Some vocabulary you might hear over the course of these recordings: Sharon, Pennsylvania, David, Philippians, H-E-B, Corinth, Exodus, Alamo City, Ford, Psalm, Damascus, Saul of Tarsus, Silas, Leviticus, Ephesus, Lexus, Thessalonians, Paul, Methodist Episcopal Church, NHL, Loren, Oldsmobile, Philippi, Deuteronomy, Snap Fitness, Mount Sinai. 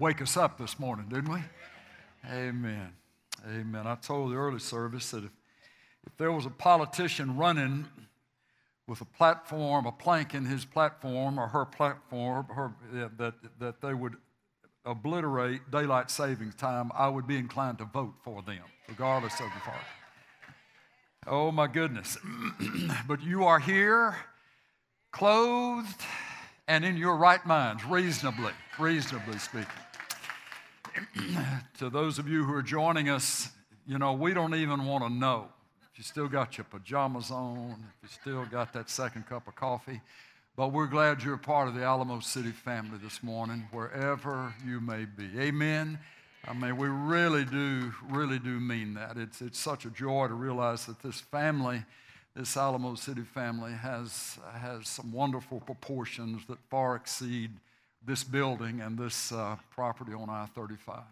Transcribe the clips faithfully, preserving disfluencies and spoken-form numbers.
wake us up this morning, didn't we? Amen. Amen. I told the early service that if, if there was a politician running with a platform, a plank in his platform or her platform, her, that, that they would obliterate daylight savings time, I would be inclined to vote for them, regardless of the party. Oh, my goodness. But you are here, clothed, and in your right minds, reasonably, reasonably speaking. To those of you who are joining us, you know, we don't even want to know. If you still got your pajamas on, if you still got that second cup of coffee, but we're glad you're a part of the Alamo City family this morning, wherever you may be. Amen. I mean, we really do, really do mean that. It's, it's such a joy to realize that this family, this Alamo City family, has, has some wonderful proportions that far exceed this building and this uh, property on I thirty-five.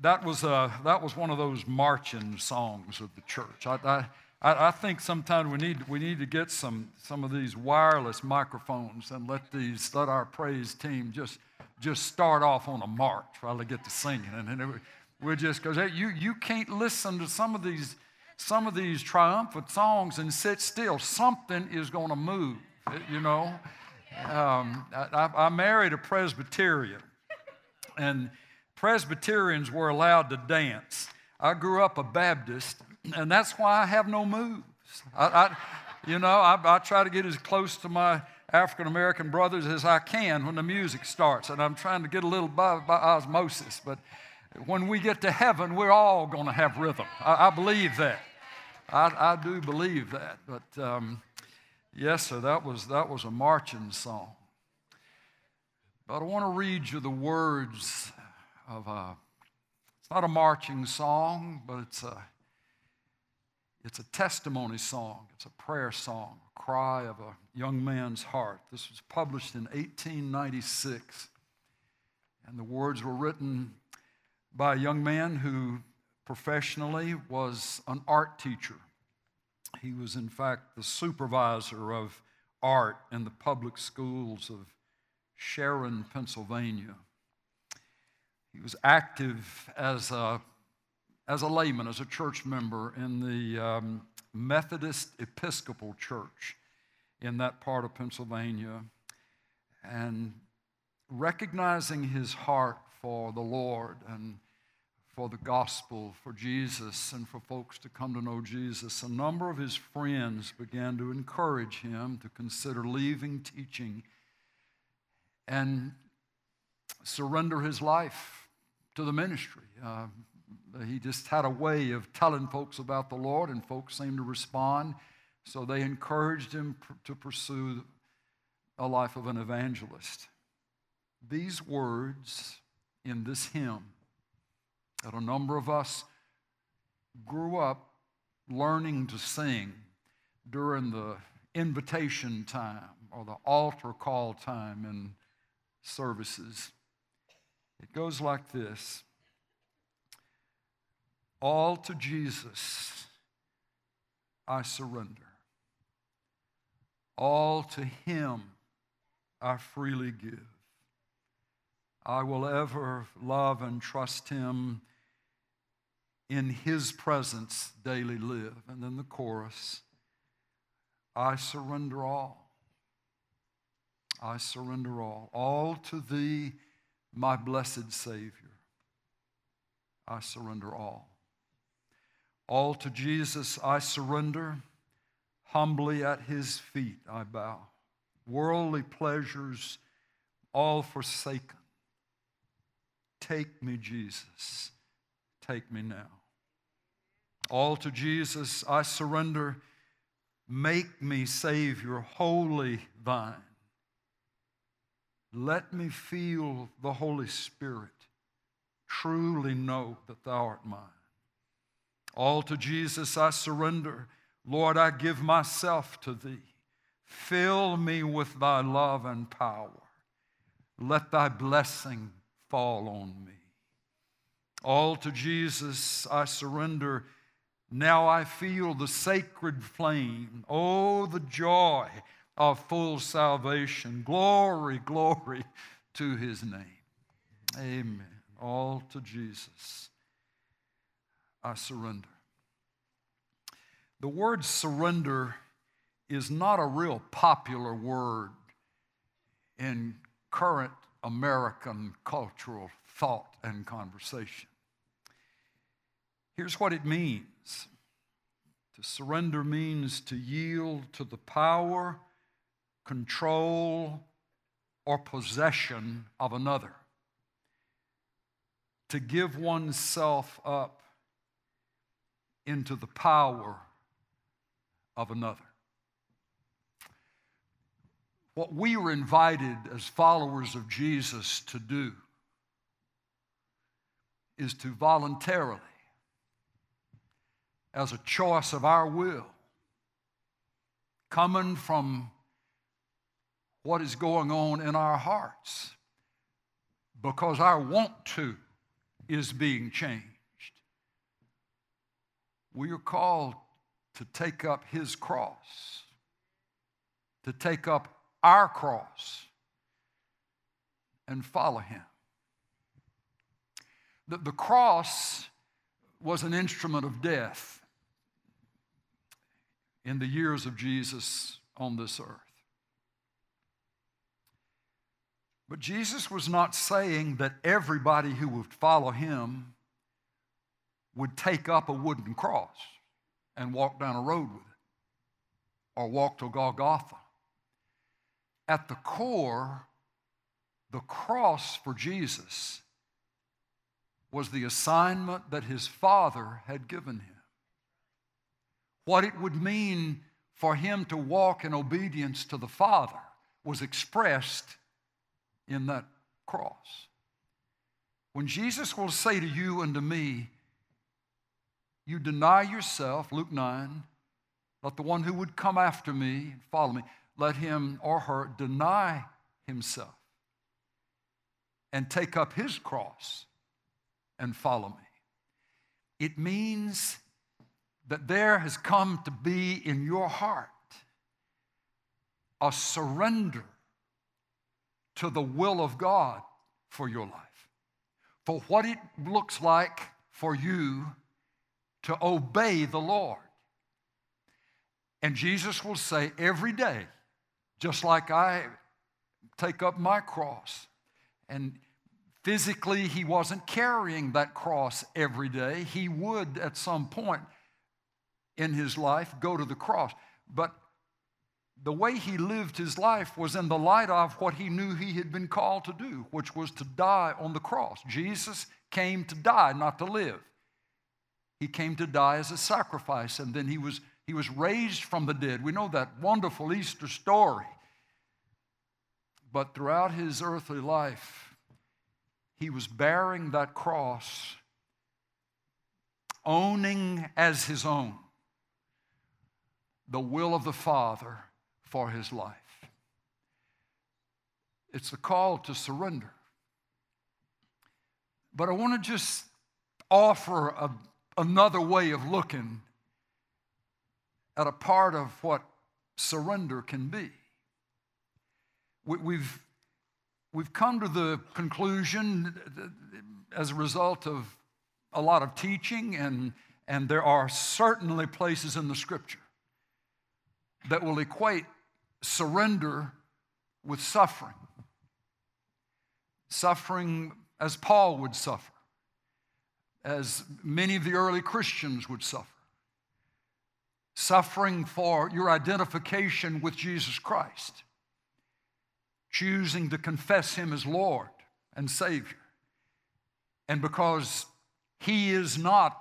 That was, uh, that was one of those marching songs of the church. I, I, I think sometimes we need, we need to get some, some of these wireless microphones and let, these, let our praise team just... just start off on a march while they get to singing. And then we're just, because you, you can't listen to some of these some of these triumphant songs and sit still. Something is going to move, you know. Um, I, I married a Presbyterian, and Presbyterians were allowed to dance. I grew up a Baptist, and that's why I have no moves. I, I you know, I, I try to get as close to my African-American brothers as I can when the music starts, and I'm trying to get a little by, by osmosis, but when we get to heaven, we're all going to have rhythm. I, I believe that. I, I do believe that, but um, yes, sir, that was, that was a marching song. But I want to read you the words of a, it's not a marching song, but it's a, it's a testimony song. It's a prayer song, a cry of a young man's heart. This was published in eighteen ninety-six, and the words were written by a young man who professionally was an art teacher. He was, in fact, the supervisor of art in the public schools of Sharon, Pennsylvania. He was active as a as a layman, as a church member in the um, Methodist Episcopal Church in that part of Pennsylvania. And recognizing his heart for the Lord and for the gospel, for Jesus, and for folks to come to know Jesus, a number of his friends began to encourage him to consider leaving teaching and surrender his life to the ministry. Uh, He just had a way of telling folks about the Lord, and folks seemed to respond. So they encouraged him pr- to pursue a life of an evangelist. These words in this hymn that a number of us grew up learning to sing during the invitation time or the altar call time in services. It goes like this. All to Jesus I surrender. All to him I freely give. I will ever love and trust him, in his presence daily live. And then the chorus, I surrender all. I surrender all. All to thee, my blessed Savior. I surrender all. All to Jesus I surrender, humbly at his feet I bow. Worldly pleasures all forsaken. Take me, Jesus, take me now. All to Jesus I surrender, make me, Savior, wholly thine. Let me feel the Holy Spirit, truly know that thou art mine. All to Jesus I surrender. Lord, I give myself to thee. Fill me with thy love and power. Let thy blessing fall on me. All to Jesus I surrender. Now I feel the sacred flame. Oh, the joy of full salvation. Glory, glory to his name. Amen. All to Jesus I surrender. The word surrender is not a real popular word in current American cultural thought and conversation. Here's what it means. To surrender means to yield to the power, control, or possession of another. To give oneself up into the power of another. What we were invited as followers of Jesus to do is to voluntarily, as a choice of our will, coming from what is going on in our hearts, because our want to is being changed. We are called to take up his cross, to take up our cross, and follow him. The, the cross was an instrument of death in the years of Jesus on this earth. But Jesus was not saying that everybody who would follow him would take up a wooden cross and walk down a road with it, or walk to Golgotha. At the core, the cross for Jesus was the assignment that his Father had given him. What it would mean for him to walk in obedience to the Father was expressed in that cross. When Jesus will say to you and to me, you deny yourself, Luke nine, let the one who would come after me and follow me, let him or her deny himself and take up his cross and follow me. It means that there has come to be in your heart a surrender to the will of God for your life, for what it looks like for you to obey the Lord. And Jesus will say every day, just like I take up my cross, and physically he wasn't carrying that cross every day. He would at some point in his life go to the cross. But the way he lived his life was in the light of what he knew he had been called to do, which was to die on the cross. Jesus came to die, not to live. He came to die as a sacrifice, and then he was, he was raised from the dead. We know that wonderful Easter story. But throughout his earthly life, he was bearing that cross, owning as his own the will of the Father for his life. It's a call to surrender. But I want to just offer a, another way of looking at a part of what surrender can be. We, we've, we've come to the conclusion as a result of a lot of teaching, and, and there are certainly places in the Scripture that will equate surrender with suffering. Suffering as Paul would suffer, as many of the early Christians would suffer. Suffering for your identification with Jesus Christ, choosing to confess him as Lord and Savior. And because he is not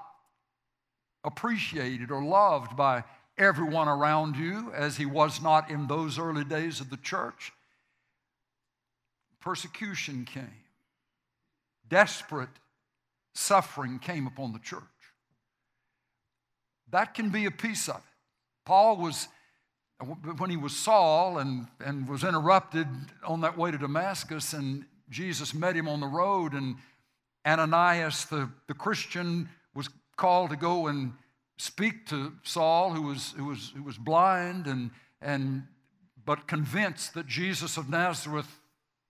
appreciated or loved by everyone around you, as he was not in those early days of the church, persecution came. Desperate suffering came upon the church. That can be a piece of it. Paul was, when he was Saul and, and was interrupted on that way to Damascus, and Jesus met him on the road, and Ananias, the, the Christian, was called to go and speak to Saul, who was who was who was blind and and but convinced that Jesus of Nazareth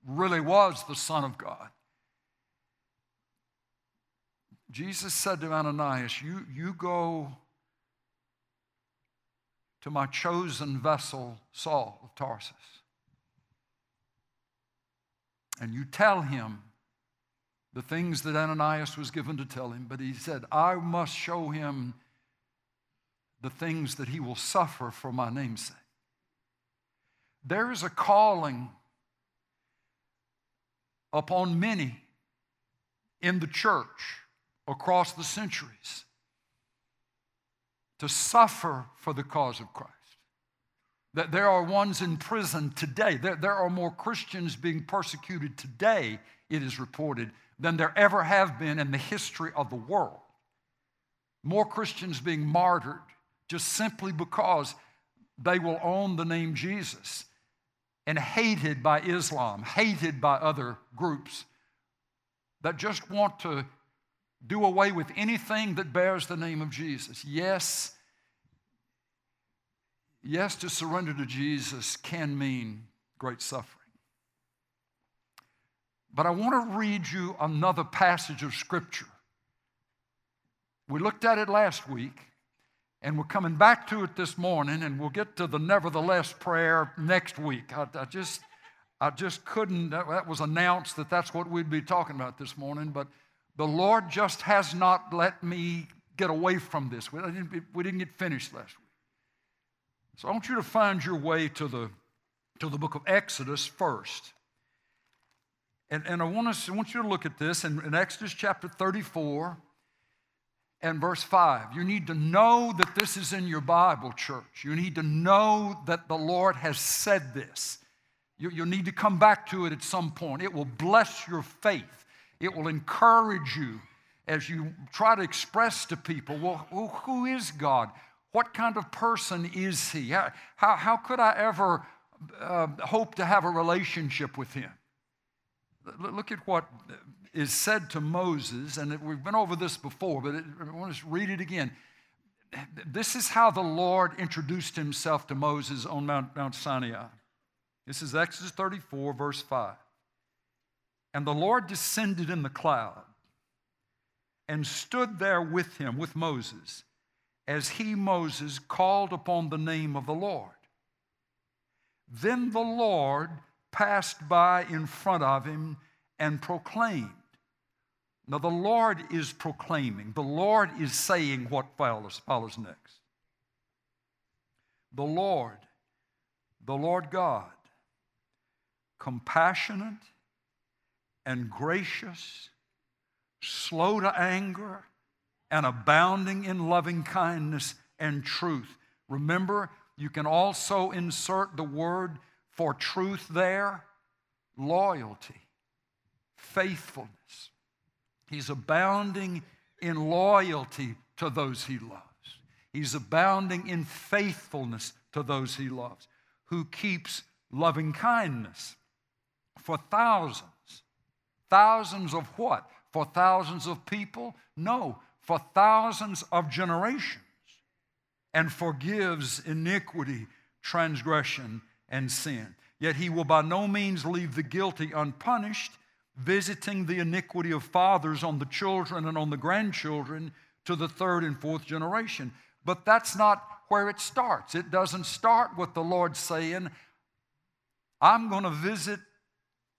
really was the Son of God. Jesus said to Ananias, you, you go to my chosen vessel, Saul of Tarsus, and you tell him the things that Ananias was given to tell him. But he said, I must show him the things that he will suffer for my name's sake. There is a calling upon many in the church across the centuries to suffer for the cause of Christ. That there are ones in prison today. There, there are more Christians being persecuted today, it is reported, than there ever have been in the history of the world. More Christians being martyred just simply because they will own the name Jesus, and hated by Islam, hated by other groups that just want to do away with anything that bears the name of Jesus. Yes, yes, to surrender to Jesus can mean great suffering. But I want to read you another passage of Scripture. We looked at it last week, and we're coming back to it this morning, and we'll get to the nevertheless prayer next week. I, I, just, I just couldn't, that, that was announced that that's what we'd be talking about this morning, but the Lord just has not let me get away from this. We didn't, we didn't get finished last week. So I want you to find your way to the, to the book of Exodus first. And, and I, want us, I want you to look at this in, in Exodus chapter thirty-four and verse five. You need to know that this is in your Bible, church. You need to know that the Lord has said this. You, you'll need to come back to it at some point. It will bless your faith. It will encourage you as you try to express to people, well, well who is God? What kind of person is he? How, how, how could I ever uh, hope to have a relationship with him? Look at what is said to Moses, and we've been over this before, but it, I want to read it again. This is how the Lord introduced himself to Moses on Mount, Mount Sinai. This is Exodus thirty-four, verse five. And the Lord descended in the cloud and stood there with him, with Moses, as he, Moses, called upon the name of the Lord. Then the Lord passed by in front of him and proclaimed. Now the Lord is proclaiming. The Lord is saying what follows, follows next. The Lord, the Lord God, compassionate and gracious, slow to anger, and abounding in loving kindness and truth. Remember, you can also insert the word for truth there, loyalty, faithfulness. He's abounding in loyalty to those he loves. He's abounding in faithfulness to those he loves, who keeps loving kindness for thousands. Thousands of what? For thousands of people? No, for thousands of generations. And forgives iniquity, transgression, and sin. Yet he will by no means leave the guilty unpunished, visiting the iniquity of fathers on the children and on the grandchildren to the third and fourth generation. But that's not where it starts. It doesn't start with the Lord saying, I'm going to visit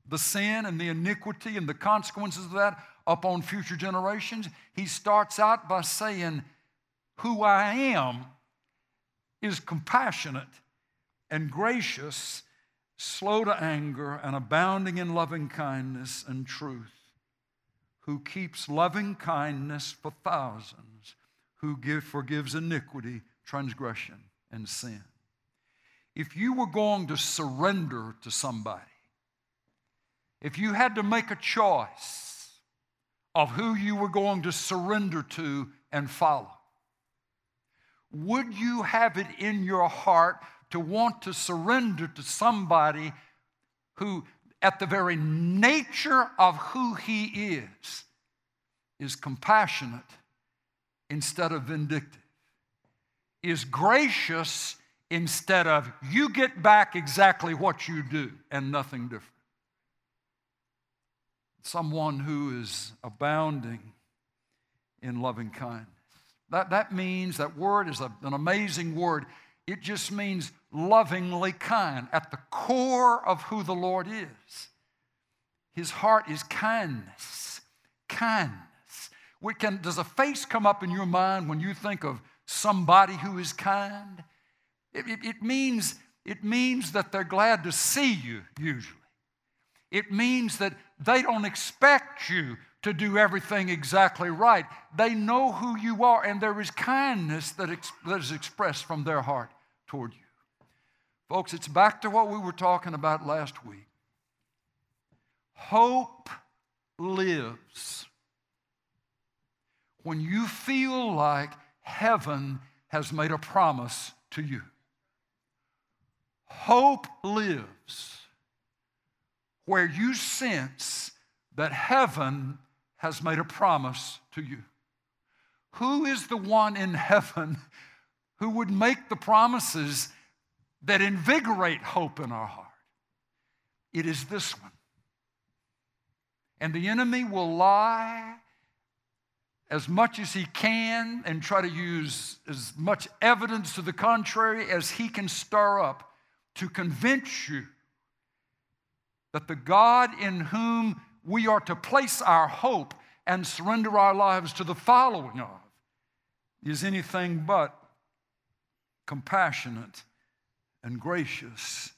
the sin and the iniquity and the consequences of that upon future generations. He starts out by saying, who I am is compassionate and gracious, slow to anger, and abounding in loving kindness and truth, who keeps loving kindness for thousands, who give, forgives iniquity, transgression, and sin. If you were going to surrender to somebody, if you had to make a choice of who you were going to surrender to and follow, would you have it in your heart to want to surrender to somebody who, at the very nature of who he is, is compassionate instead of vindictive, is gracious instead of you get back exactly what you do and nothing different? someone who is abounding in loving kindness. That, that means, that word is a, an amazing word. It just means lovingly kind, at the core of who the Lord is. His heart is kindness, kindness. We can, does a face come up in your mind when you think of somebody who is kind? It, it, it, means, it means that they're glad to see you, usually. It means that they don't expect you to do everything exactly right. They know who you are, and there is kindness that, ex that is expressed from their heart toward you. Folks, it's back to what we were talking about last week. Hope lives when you feel like heaven has made a promise to you. Hope lives where you sense that heaven has made a promise to you. Who is the one in heaven who would make the promises that invigorate hope in our heart? It is this one. And the enemy will lie as much as he can and try to use as much evidence to the contrary as he can stir up to convince you that the God in whom we are to place our hope and surrender our lives to the following of is anything but compassionate and gracious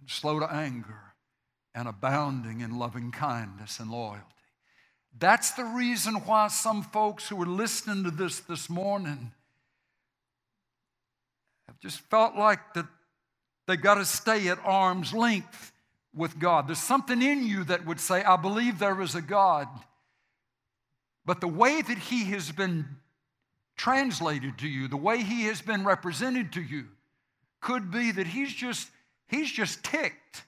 and slow to anger and abounding in loving kindness and loyalty. That's the reason why some folks who are listening to this this morning have just felt like that they've got to stay at arm's length with God. There's something in you that would say, I believe there is a God, but the way that he has been translated to you, the way he has been represented to you, could be that he's just, he's just ticked.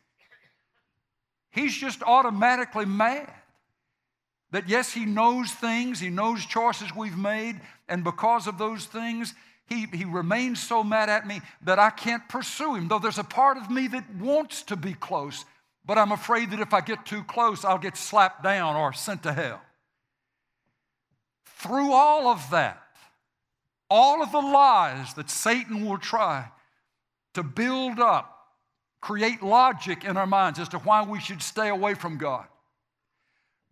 He's just automatically mad. That yes, he knows things, he knows choices we've made, and because of those things, he, he remains so mad at me that I can't pursue him, though there's a part of me that wants to be close, but I'm afraid that if I get too close, I'll get slapped down or sent to hell. Through all of that, all of the lies that Satan will try to build up, create logic in our minds as to why we should stay away from God.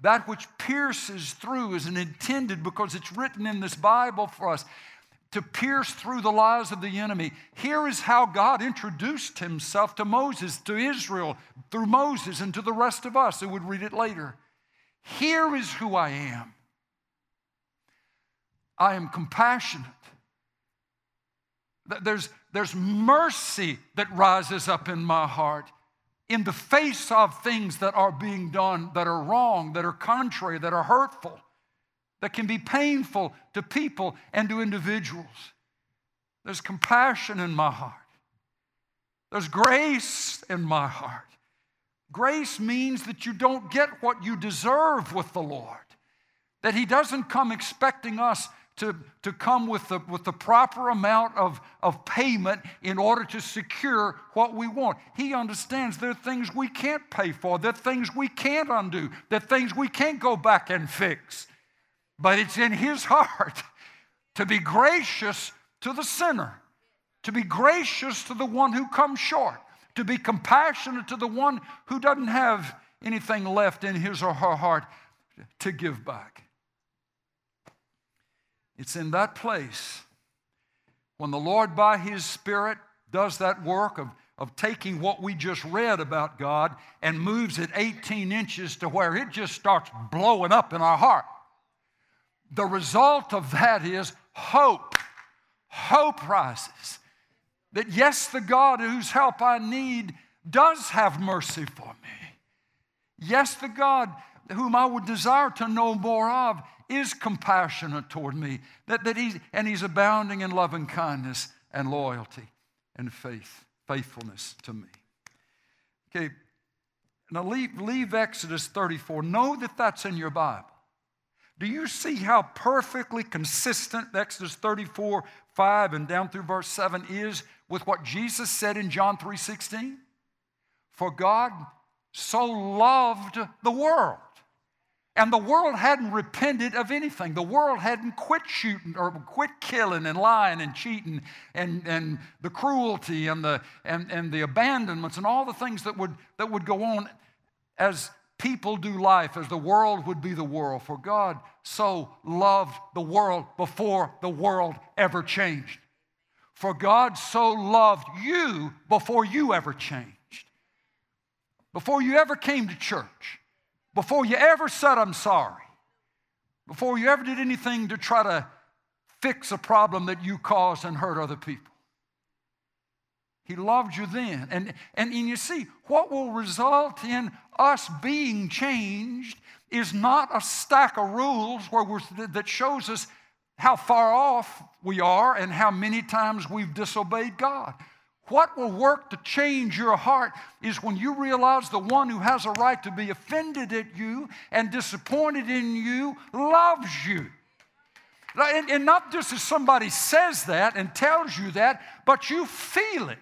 That which pierces through is intended, because it's written in this Bible for us, to pierce through the lies of the enemy. Here is how God introduced himself to Moses, to Israel, through Moses, and to the rest of us who would read it later. Here is who I am. I am compassionate. There's, there's mercy that rises up in my heart in the face of things that are being done that are wrong, that are contrary, that are hurtful, that can be painful to people and to individuals. There's compassion in my heart. There's grace in my heart. Grace means that you don't get what you deserve with the Lord, that he doesn't come expecting us To, to come with the, with the proper amount of, of payment in order to secure what we want. He understands there are things we can't pay for, there are things we can't undo, there are things we can't go back and fix. But it's in his heart to be gracious to the sinner, to be gracious to the one who comes short, to be compassionate to the one who doesn't have anything left in his or her heart to give back. It's in that place, when the Lord by his Spirit does that work of, of taking what we just read about God and moves it eighteen inches to where it just starts blowing up in our heart. The result of that is hope. Hope rises. That yes, the God whose help I need does have mercy for me. Yes, the God whom I would desire to know more of is compassionate toward me, that, that he's, and he's abounding in loving kindness and loyalty and faith, faithfulness to me. Okay, now leave, leave Exodus thirty-four. Know that that's in your Bible. Do you see how perfectly consistent Exodus thirty-four, five and down through verse seven is with what Jesus said in John three sixteen? For God so loved the world And the world hadn't repented of anything. The world hadn't quit shooting or quit killing and lying and cheating and, and the cruelty and the, and, and the abandonments and all the things that would, that would go on as people do life, as the world would be the world. For God so loved the world before the world ever changed. For God so loved you before you ever changed. Before you ever came to church. Before you ever said, I'm sorry, before you ever did anything to try to fix a problem that you caused and hurt other people. He loved you then. And, and, and you see, what will result in us being changed is not a stack of rules where we're, that shows us how far off we are and how many times we've disobeyed God. What will work to change your heart is when you realize the one who has a right to be offended at you and disappointed in you loves you. And, and not just as somebody says that and tells you that, but you feel it.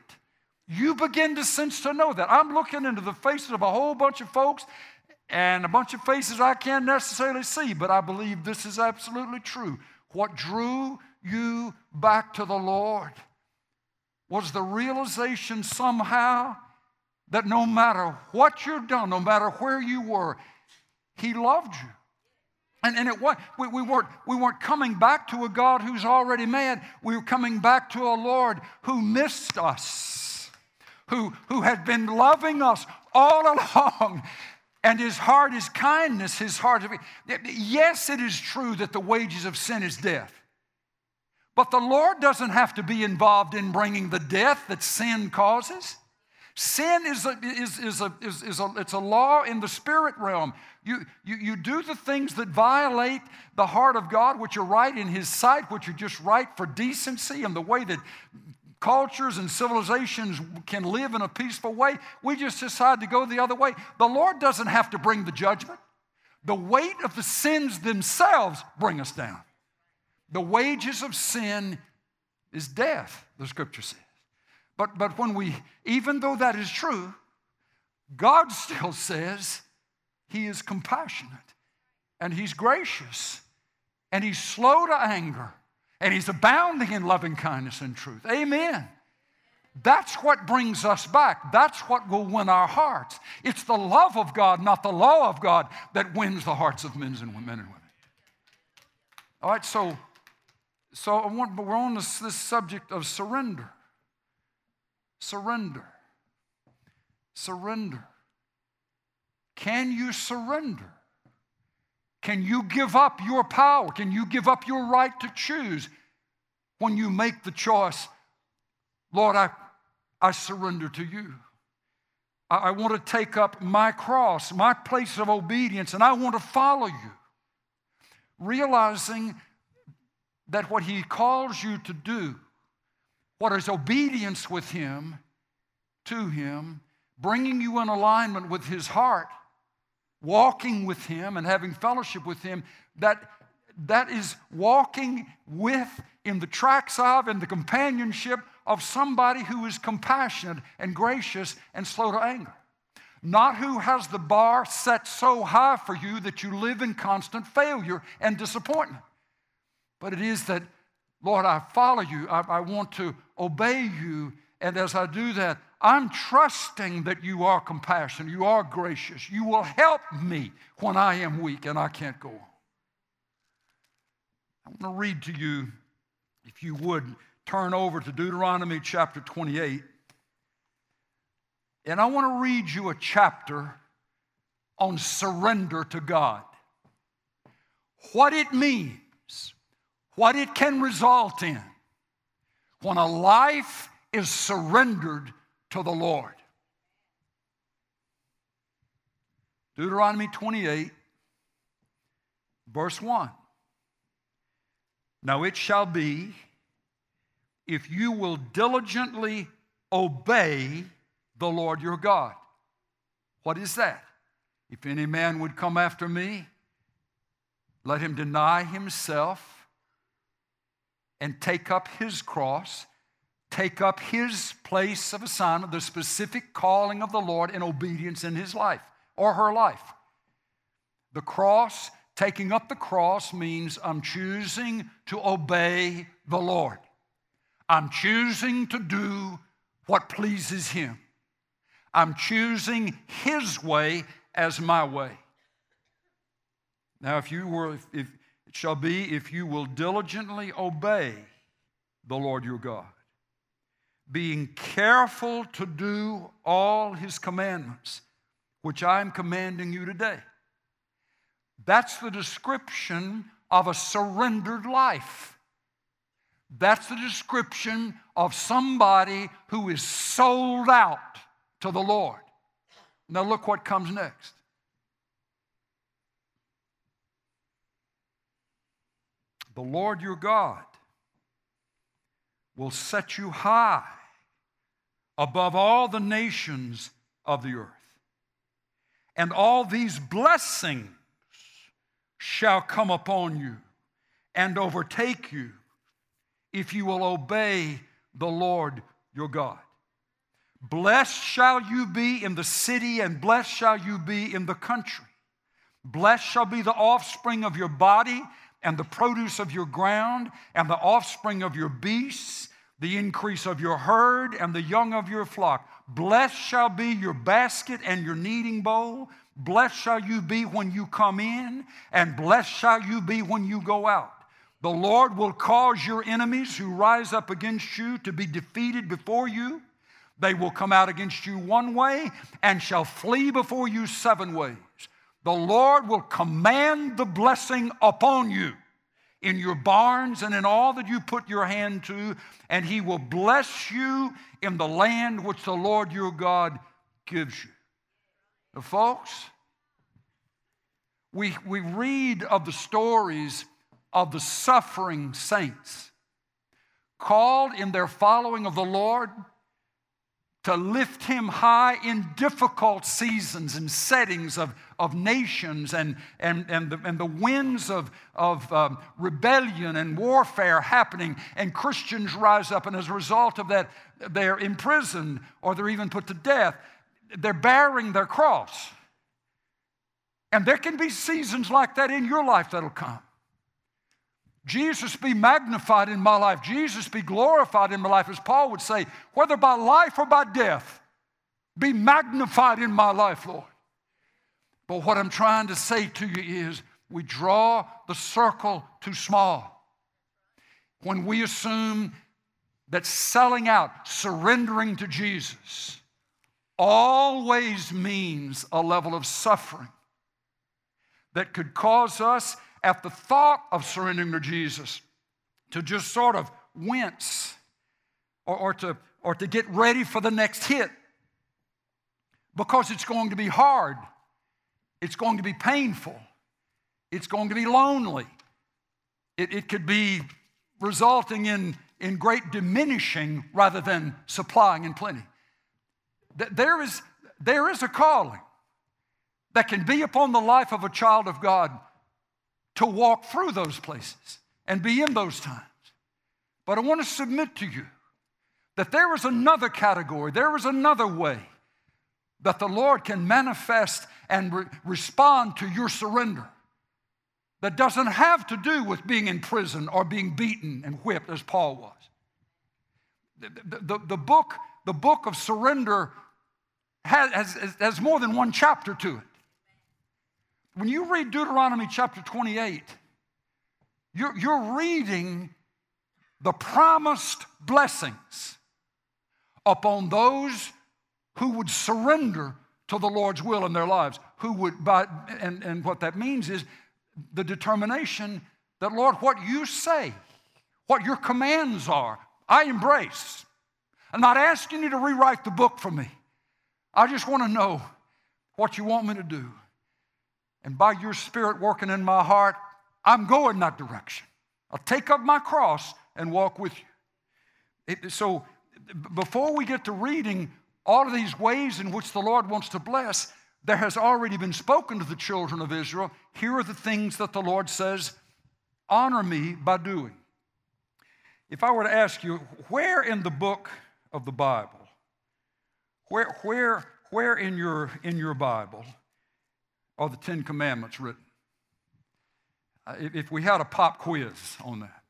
You begin to sense to know that. I'm looking into the faces of a whole bunch of folks and a bunch of faces I can't necessarily see, but I believe this is absolutely true. What drew you back to the Lord was the realization somehow that no matter what you've done, no matter where you were, He loved you. And, and it was, we, we, weren't, we weren't coming back to a God who's already mad. We were coming back to a Lord who missed us, who, who had been loving us all along. And His heart is kindness, His heart is... Yes, it is true that the wages of sin is death. But the Lord doesn't have to be involved in bringing the death that sin causes. Sin is a, is, is a, is, is a, it's a law in the spirit realm. You, you, you do the things that violate the heart of God, which are right in His sight, which are just right for decency and the way that cultures and civilizations can live in a peaceful way. We just decide to go the other way. The Lord doesn't have to bring the judgment. The weight of the sins themselves bring us down. The wages of sin is death, the Scripture says. But, but when we, even though that is true, God still says He is compassionate and He's gracious and He's slow to anger and He's abounding in loving kindness and truth. Amen. That's what brings us back. That's what will win our hearts. It's the love of God, not the law of God, that wins the hearts of men and women. All right, so... So I want, but we're on this, this subject of surrender. Surrender. Surrender. Can you surrender? Can you give up your power? Can you give up your right to choose when you make the choice, Lord, I, I surrender to you. I, I want to take up my cross, my place of obedience, and I want to follow you. Realizing that what He calls you to do, what is obedience with Him, to Him, bringing you in alignment with His heart, walking with Him and having fellowship with Him, that, that is walking with, in the tracks of, in the companionship of somebody who is compassionate and gracious and slow to anger. Not who has the bar set so high for you that you live in constant failure and disappointment. But it is that, Lord, I follow you. I, I want to obey you. And as I do that, I'm trusting that you are compassionate. You are gracious. You will help me when I am weak and I can't go on. I want to read to you, if you would, turn over to Deuteronomy chapter twenty-eight. And I want to read you a chapter on surrender to God. What it means. What it can result in when a life is surrendered to the Lord. Deuteronomy twenty-eight, verse one. Now it shall be, if you will diligently obey the Lord your God. What is that? If any man would come after me, let him deny himself, and take up his cross, take up his place of assignment, the specific calling of the Lord in obedience in his life or her life. The cross, taking up the cross means I'm choosing to obey the Lord. I'm choosing to do what pleases Him. I'm choosing His way as my way. Now, if you were, if, if it shall be, if you will diligently obey the Lord your God, being careful to do all His commandments, which I am commanding you today. That's the description of a surrendered life. That's the description of somebody who is sold out to the Lord. Now look what comes next. The Lord your God will set you high above all the nations of the earth. And all these blessings shall come upon you and overtake you if you will obey the Lord your God. Blessed shall you be in the city, and blessed shall you be in the country. Blessed shall be the offspring of your body, and the produce of your ground, and the offspring of your beasts, the increase of your herd, and the young of your flock. Blessed shall be your basket and your kneading bowl. Blessed shall you be when you come in, and blessed shall you be when you go out. The Lord will cause your enemies who rise up against you to be defeated before you. They will come out against you one way and shall flee before you seven ways. The Lord will command the blessing upon you in your barns and in all that you put your hand to, and He will bless you in the land which the Lord your God gives you. Now, folks, we, we read of the stories of the suffering saints called in their following of the Lord to lift Him high in difficult seasons and settings of, of nations and, and, and, the, and the winds of, of um, rebellion and warfare happening, and Christians rise up, and as a result of that, they're imprisoned or they're even put to death. They're bearing their cross. And there can be seasons like that in your life that'll come. Jesus be magnified in my life. Jesus be glorified in my life. As Paul would say, whether by life or by death, be magnified in my life, Lord. But what I'm trying to say to you is we draw the circle too small when we assume that selling out, surrendering to Jesus, always means a level of suffering that could cause us at the thought of surrendering to Jesus to just sort of wince or, or, to, or to get ready for the next hit, because it's going to be hard, it's going to be painful, it's going to be lonely. It, it could be resulting in, in great diminishing rather than supplying in plenty. There is, there is a calling that can be upon the life of a child of God to walk through those places and be in those times. But I want to submit to you that there is another category, there is another way that the Lord can manifest and re- respond to your surrender that doesn't have to do with being in prison or being beaten and whipped as Paul was. The, the, the, book, the book of surrender has, has, has more than one chapter to it. When you read Deuteronomy chapter twenty-eight, you're, you're reading the promised blessings upon those who would surrender to the Lord's will in their lives. Who would, by, and, and what that means is the determination that, Lord, what you say, what your commands are, I embrace. I'm not asking you to rewrite the book for me. I just want to know what you want me to do. And by your Spirit working in my heart, I'm going that direction. I'll take up my cross and walk with you. It, so before we get to reading all of these ways in which the Lord wants to bless, there has already been spoken to the children of Israel. Here are the things that the Lord says, honor me by doing. If I were to ask you, where in the book of the Bible, where, where, where in your, in your Bible are the Ten Commandments written? If we had a pop quiz on that.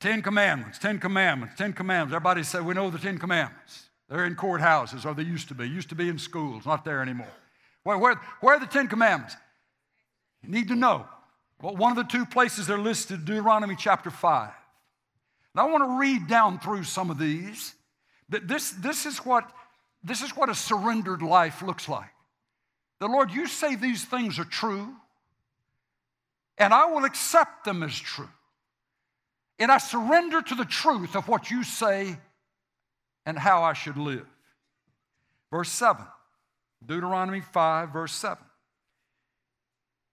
Ten Commandments, Ten Commandments, Ten Commandments. Everybody said, we know the Ten Commandments. They're in courthouses, or they used to be. Used to be in schools, not there anymore. Where, where, where are the Ten Commandments? You need to know. Well, one of the two places they're listed, Deuteronomy chapter five. And I want to read down through some of these. This, this, is what, this is what a surrendered life looks like. The Lord, you say these things are true, and I will accept them as true. And I surrender to the truth of what you say and how I should live. Verse seven, Deuteronomy five, verse seven.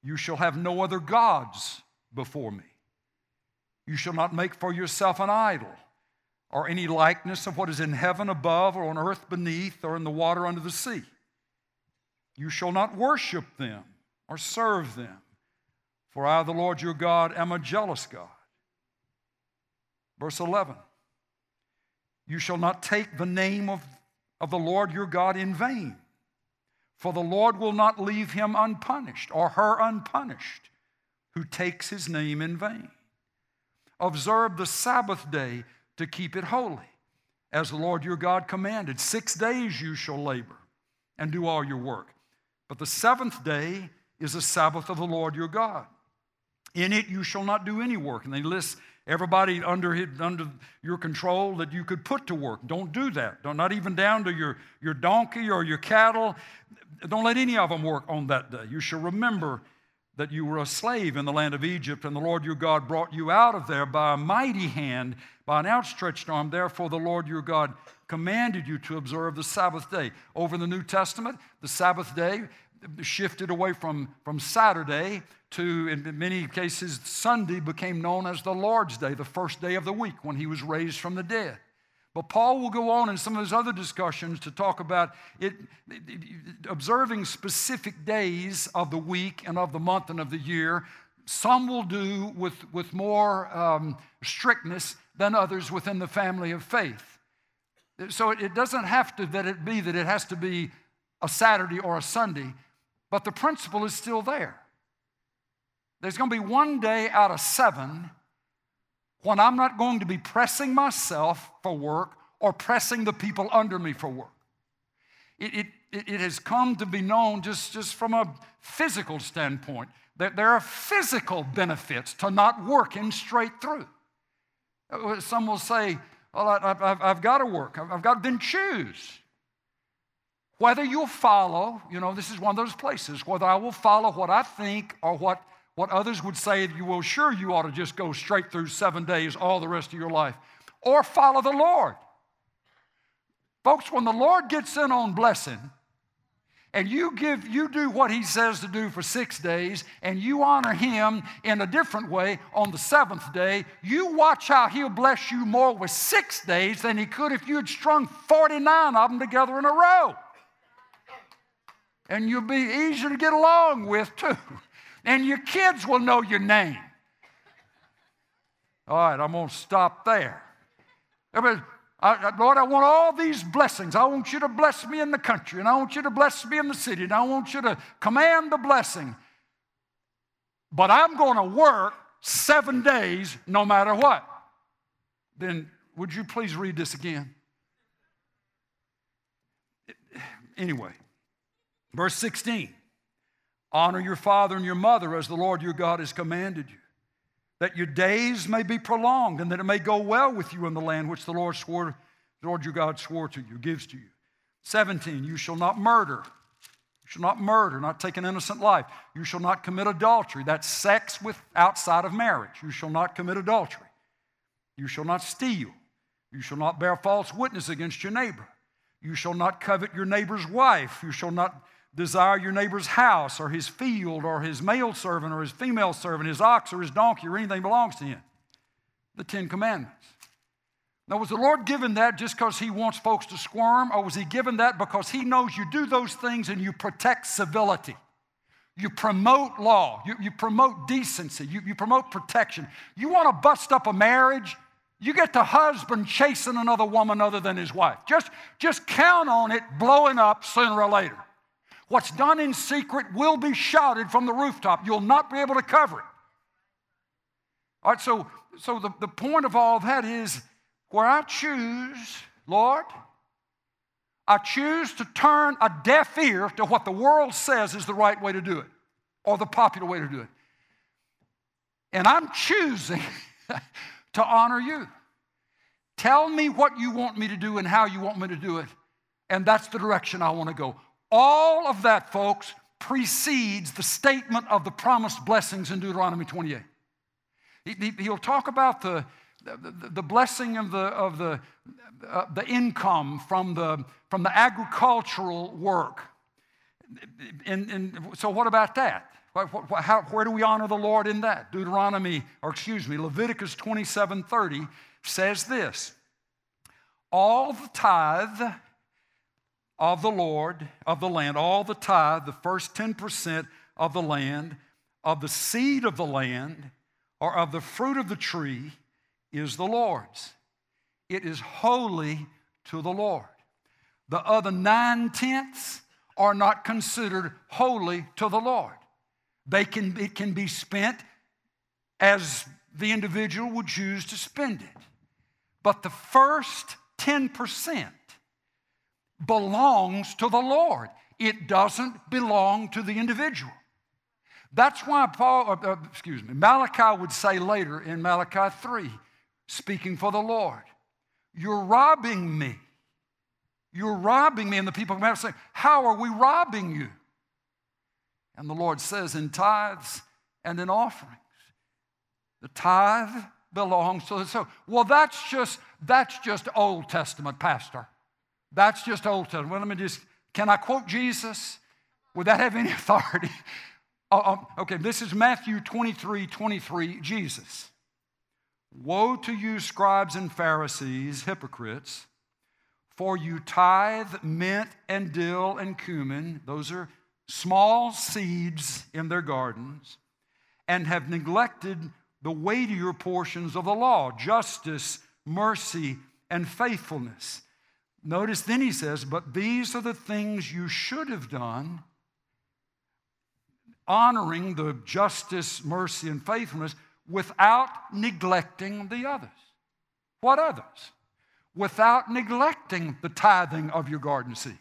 You shall have no other gods before me. You shall not make for yourself an idol or any likeness of what is in heaven above or on earth beneath or in the water under the sea. You shall not worship them or serve them, for I, the Lord your God, am a jealous God. Verse eleven, you shall not take the name of, of the Lord your God in vain, for the Lord will not leave him unpunished or her unpunished who takes his name in vain. Observe the Sabbath day to keep it holy, as the Lord your God commanded. Six days you shall labor and do all your work, but the seventh day is the Sabbath of the Lord your God. In it you shall not do any work. And they list everybody under, his, under your control that you could put to work. Don't do that. Don't, not even down to your, your donkey or your cattle. Don't let any of them work on that day. You shall remember that you were a slave in the land of Egypt, and the Lord your God brought you out of there by a mighty hand, by an outstretched arm. Therefore, the Lord your God commanded you to observe the Sabbath day. Over in the New Testament, the Sabbath day shifted away from, from Saturday to, in many cases, Sunday became known as the Lord's Day, the first day of the week when he was raised from the dead. But Paul will go on in some of his other discussions to talk about it, observing specific days of the week and of the month and of the year. Some will do with, with more um, strictness than others within the family of faith. So it, it doesn't have to that it be that it has to be a Saturday or a Sunday, but the principle is still there. There's going to be one day out of seven when I'm not going to be pressing myself for work or pressing the people under me for work. It, it, it has come to be known just, just from a physical standpoint that there are physical benefits to not working straight through. Some will say, well, I, I've, I've got to work. I've got to then choose. Whether you'll follow, you know, this is one of those places, whether I will follow what I think or what, what others would say, you will sure you ought to just go straight through seven days all the rest of your life, or follow the Lord. Folks, when the Lord gets in on blessing, and you give, you do what he says to do for six days, and you honor him in a different way on the seventh day, you watch how he'll bless you more with six days than he could if you had strung forty-nine of them together in a row. And you'll be easier to get along with, too. And your kids will know your name. All right, I'm going to stop there. Everybody, I, Lord, I want all these blessings. I want you to bless me in the country, and I want you to bless me in the city, and I want you to command the blessing. But I'm going to work seven days no matter what. Then would you please read this again? Anyway. Verse sixteen, honor your father and your mother as the Lord your God has commanded you, that your days may be prolonged and that it may go well with you in the land which the Lord swore, the Lord your God swore to you, gives to you. seventeen, you shall not murder. You shall not murder, not take an innocent life. You shall not commit adultery. That's sex with outside of marriage. You shall not commit adultery. You shall not steal. You shall not bear false witness against your neighbor. You shall not covet your neighbor's wife. You shall not desire your neighbor's house or his field or his male servant or his female servant, his ox or his donkey or anything belongs to him. The Ten Commandments. Now, was the Lord given that just because he wants folks to squirm, or was he given that because he knows you do those things and you protect civility? You promote law. You, you promote decency. You, you promote protection. You want to bust up a marriage? You get the husband chasing another woman other than his wife. Just, just count on it blowing up sooner or later. What's done in secret will be shouted from the rooftop. You'll not be able to cover it. All right, so, so the, the point of all that is, where I choose, Lord, I choose to turn a deaf ear to what the world says is the right way to do it, or the popular way to do it. And I'm choosing to honor you. Tell me what you want me to do and how you want me to do it, and that's the direction I want to go. All of that, folks, precedes the statement of the promised blessings in Deuteronomy twenty-eight. He'll talk about the, the, the blessing of the, of the, uh, the income from the, from the agricultural work. And, and so what about that? How, where do we honor the Lord in that? Deuteronomy, or excuse me, Leviticus twenty-seven thirty says this: all the tithe of the Lord, of the land, all the tithe, the first ten percent of the land, of the seed of the land, or of the fruit of the tree is the Lord's. It is holy to the Lord. The other nine-tenths are not considered holy to the Lord. They can, it can be spent as the individual would choose to spend it. But the first ten percent belongs to the Lord. It doesn't belong to the individual. That's why Paul, uh, excuse me, Malachi would say later in Malachi three, speaking for the Lord, you're robbing me. You're robbing me. And the people of Malachi say, how are we robbing you? And the Lord says, in tithes and in offerings. The tithe belongs to the soul. Well, that's just, that's just Old Testament, Pastor. That's just Old Testament. Well, let me just, can I quote Jesus? Would that have any authority? Uh, okay, this is Matthew twenty-three twenty-three, Jesus. Woe to you, scribes and Pharisees, hypocrites, for you tithe mint and dill and cumin, those are small seeds in their gardens, and have neglected the weightier portions of the law, justice, mercy, and faithfulness. Notice then he says, but these are the things you should have done, honoring the justice, mercy, and faithfulness without neglecting the others. What others? Without neglecting the tithing of your garden seeds.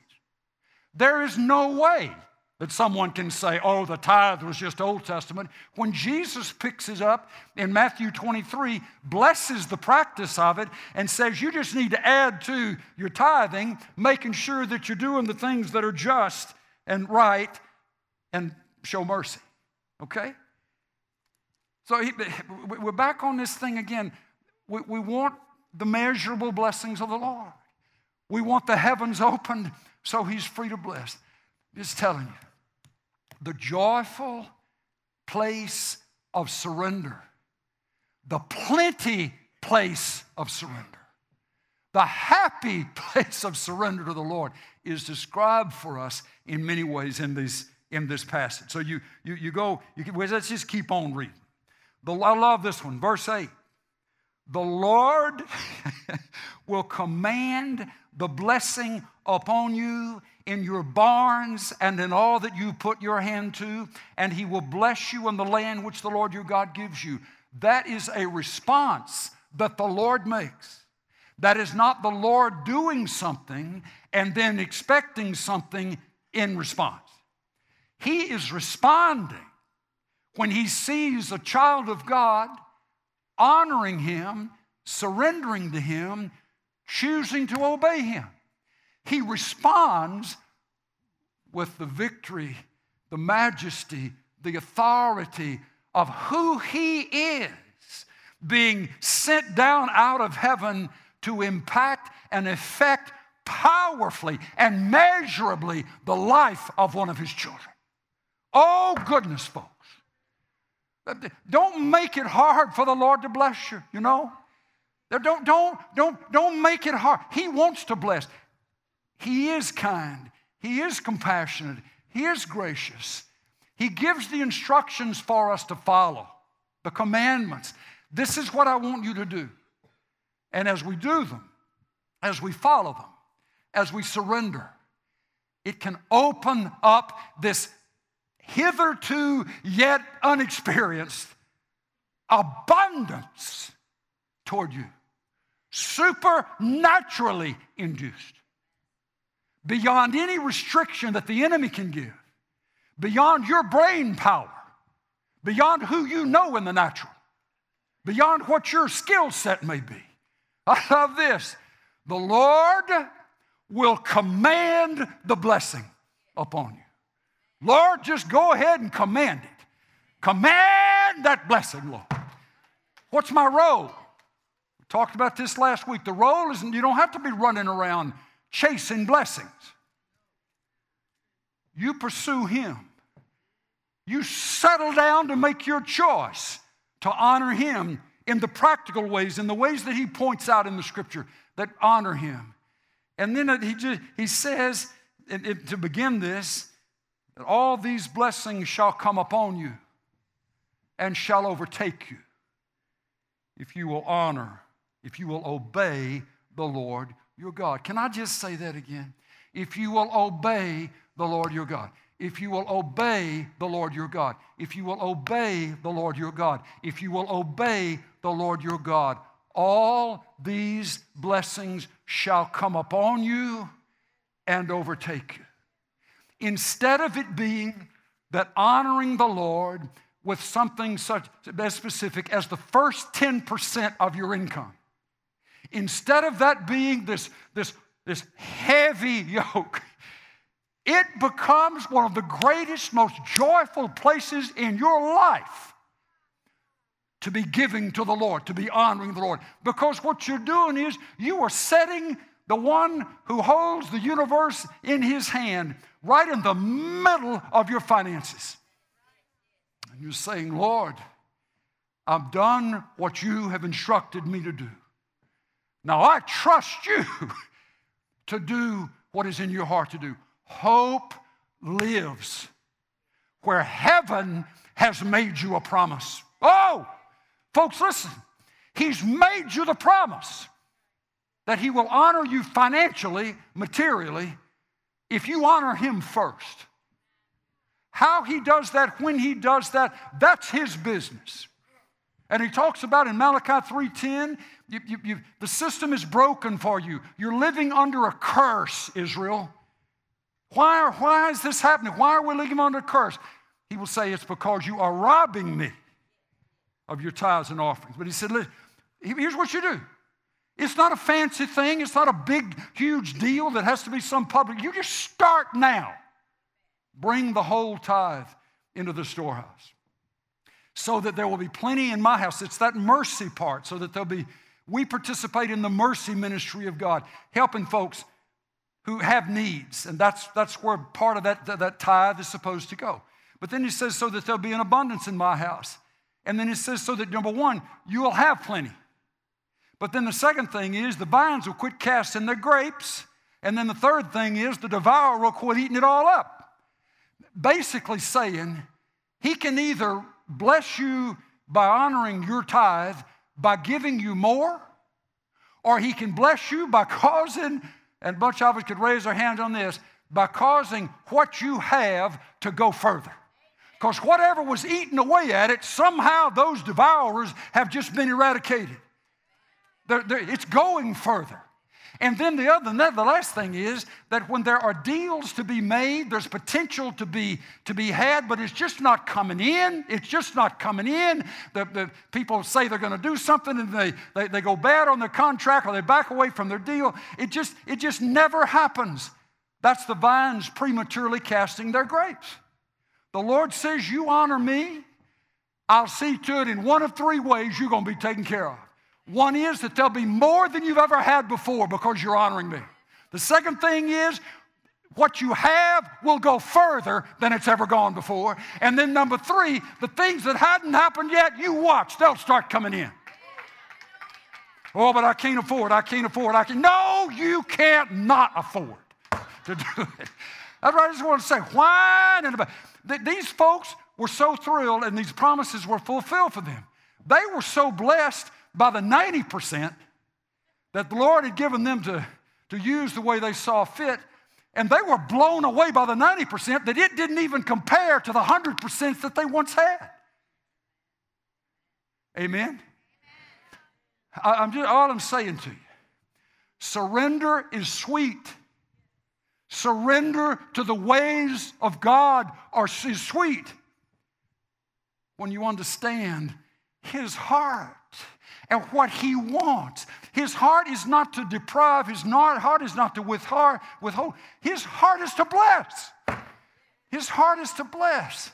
There is no way that someone can say, oh, the tithe was just Old Testament. When Jesus picks it up in Matthew twenty-three, blesses the practice of it, and says you just need to add to your tithing, making sure that you're doing the things that are just and right and show mercy, okay? So he, we're back on this thing again. We, we want the measurable blessings of the Lord. We want the heavens opened so he's free to bless. Just telling you, the joyful place of surrender, the plenty place of surrender, the happy place of surrender to the Lord is described for us in many ways in these in this passage. So you, you, you go, you, let's just keep on reading. The, I love this one, verse eight. The Lord will command the blessing upon you in your barns and in all that you put your hand to, and he will bless you in the land which the Lord your God gives you. That is a response that the Lord makes. That is not the Lord doing something and then expecting something in response. He is responding when he sees a child of God honoring him, surrendering to him, choosing to obey him. He responds with the victory, the majesty, the authority of who he is being sent down out of heaven to impact and affect powerfully and measurably the life of one of his children. Oh, goodness, folks. Don't make it hard for the Lord to bless you, you know. Don't, don't, don't, don't make it hard. He wants to bless. He is kind. He is compassionate. He is gracious. He gives the instructions for us to follow, the commandments. This is what I want you to do. And as we do them, as we follow them, as we surrender, It can open up this hitherto yet unexperienced abundance toward you, supernaturally induced, beyond any restriction that the enemy can give, beyond your brain power, beyond who you know in the natural, beyond what your skill set may be. I love this. The Lord will command the blessing upon you. Lord, just go ahead and command it. Command that blessing, Lord. What's my role? We talked about this last week. The role isn't, you don't have to be running around chasing blessings. You pursue Him. You settle down to make your choice to honor Him in the practical ways, in the ways that He points out in the Scripture that honor Him. And then it, he, just, he says, it, it, to begin this, that all these blessings shall come upon you and shall overtake you if you will honor, if you will obey the Lord your God. Can I just say that again? If you will obey the Lord your God. If you will obey the Lord your God. If you will obey the Lord your God. If you will obey the Lord your God. All these blessings shall come upon you and overtake you. Instead of it being that honoring the Lord with something such as specific as the first ten percent of your income, instead of that being this, this, this heavy yoke, it becomes one of the greatest, most joyful places in your life to be giving to the Lord, to be honoring the Lord. Because what you're doing is you are setting the one who holds the universe in His hand right in the middle of your finances. And you're saying, Lord, I've done what you have instructed me to do. Now I trust you to do what is in your heart to do. Hope lives where heaven has made you a promise. Oh, folks, listen. He's made you the promise that He will honor you financially, materially, if you honor Him first. How He does that, when He does that, that's His business. And He talks about in Malachi three ten, you, you, you, the system is broken for you. You're living under a curse, Israel. Why, why is this happening? Why are we living under a curse? He will say, it's because you are robbing me of your tithes and offerings. But He said, listen, here's what you do. It's not a fancy thing. It's not a big, huge deal that has to be some public. You just start now. Bring the whole tithe into the storehouse, so that there will be plenty in my house. It's that mercy part, so that there'll be, we participate in the mercy ministry of God, helping folks who have needs, and that's, that's where part of that, that, that tithe is supposed to go. But then He says, so that there'll be an abundance in my house. And then He says, so that, number one, you will have plenty. But then the second thing is, the vines will quit casting their grapes. And then the third thing is, the devourer will quit eating it all up. Basically saying, He can either bless you by honoring your tithe, by giving you more, or He can bless you by causing, and a bunch of us could raise our hands on this, by causing what you have to go further. Because whatever was eaten away at it, somehow those devourers have just been eradicated. They're, they're, it's going further. And then the other, and the last thing is that when there are deals to be made, there's potential to be, to be had, but it's just not coming in. It's just not coming in. The, the people say they're going to do something, and they, they, they go bad on their contract, or they back away from their deal. It just, it just never happens. That's the vines prematurely casting their grapes. The Lord says, you honor me, I'll see to it in one of three ways you're going to be taken care of. One is that there'll be more than you've ever had before because you're honoring me. The second thing is, what you have will go further than it's ever gone before. And then number three, the things that hadn't happened yet, you watch, they'll start coming in. Oh, but I can't afford, I can't afford, I can't. No, you can't not afford to do it. That's what I just want to say. Why? These folks were so thrilled, and these promises were fulfilled for them. They were so blessed by the ninety percent that the Lord had given them to, to use the way they saw fit, And they were blown away by the ninety percent that it didn't even compare to the one hundred percent that they once had. Amen? I, I'm just, all I'm saying to you, surrender is sweet. Surrender to the ways of God are, is sweet when you understand His heart and what He wants. His heart is not to deprive. His heart is not to withhold. His heart is to bless. His heart is to bless.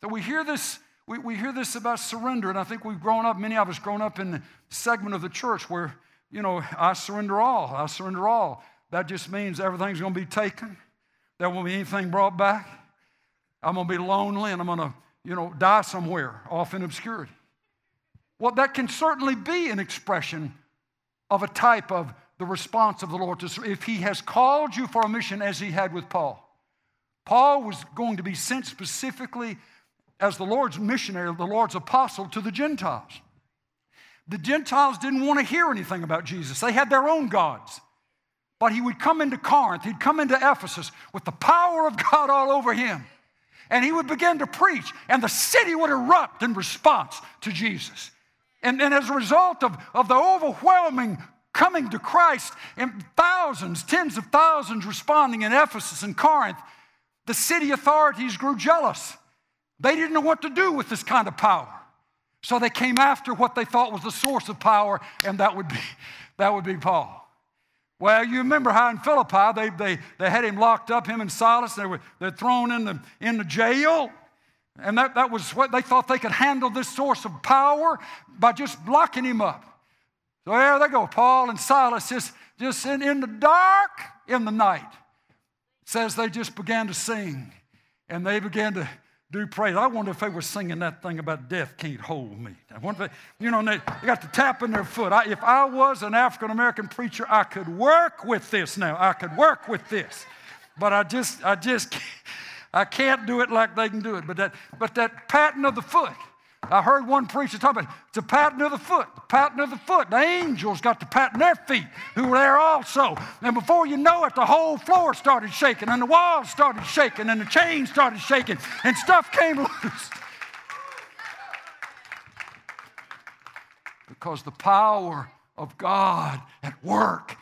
So we hear this, we, we hear this about surrender, and I think we've grown up, many of us grown up in the segment of the church where, you know, I surrender all, I surrender all. That just means everything's going to be taken. There won't be anything brought back. I'm going to be lonely, and I'm going to, you know, die somewhere off in obscurity. Well, that can certainly be an expression of a type of the response of the Lord. To, if He has called you for a mission as He had with Paul. Paul was going to be sent specifically as the Lord's missionary, the Lord's apostle to the Gentiles. The Gentiles didn't want to hear anything about Jesus. They had their own gods. But he would come into Corinth. He'd come into Ephesus with the power of God all over him. And he would begin to preach. And the city would erupt in response to Jesus. And, and as a result of, of the overwhelming coming to Christ, and thousands, tens of thousands responding in Ephesus and Corinth, the city authorities grew jealous. They didn't know what to do with this kind of power. So they came after what they thought was the source of power, and that would be, that would be Paul. Well, you remember how in Philippi they, they, they had him locked up, him and Silas, and they were, they're thrown in the, in the jail. And that, that was what they thought they could handle this source of power by just locking him up. So there they go. Paul and Silas just, just in, in the dark, in the night. It says they just began to sing, and they began to do praise. I wonder if they were singing that thing about death can't hold me. I wonder if they, you know, they, they got the tap in their foot. I, if I was an African-American preacher, I could work with this now. I could work with this. But I just, I just can't. I can't do it like they can do it. But that, but that pattern of the foot, I heard one preacher talk about it. It's a pattern of the foot, the pattern of the foot. The angels got to pattern their feet, who were there also. And before you know it, the whole floor started shaking, and the walls started shaking, and the chains started shaking, and stuff came loose. Because the power of God at work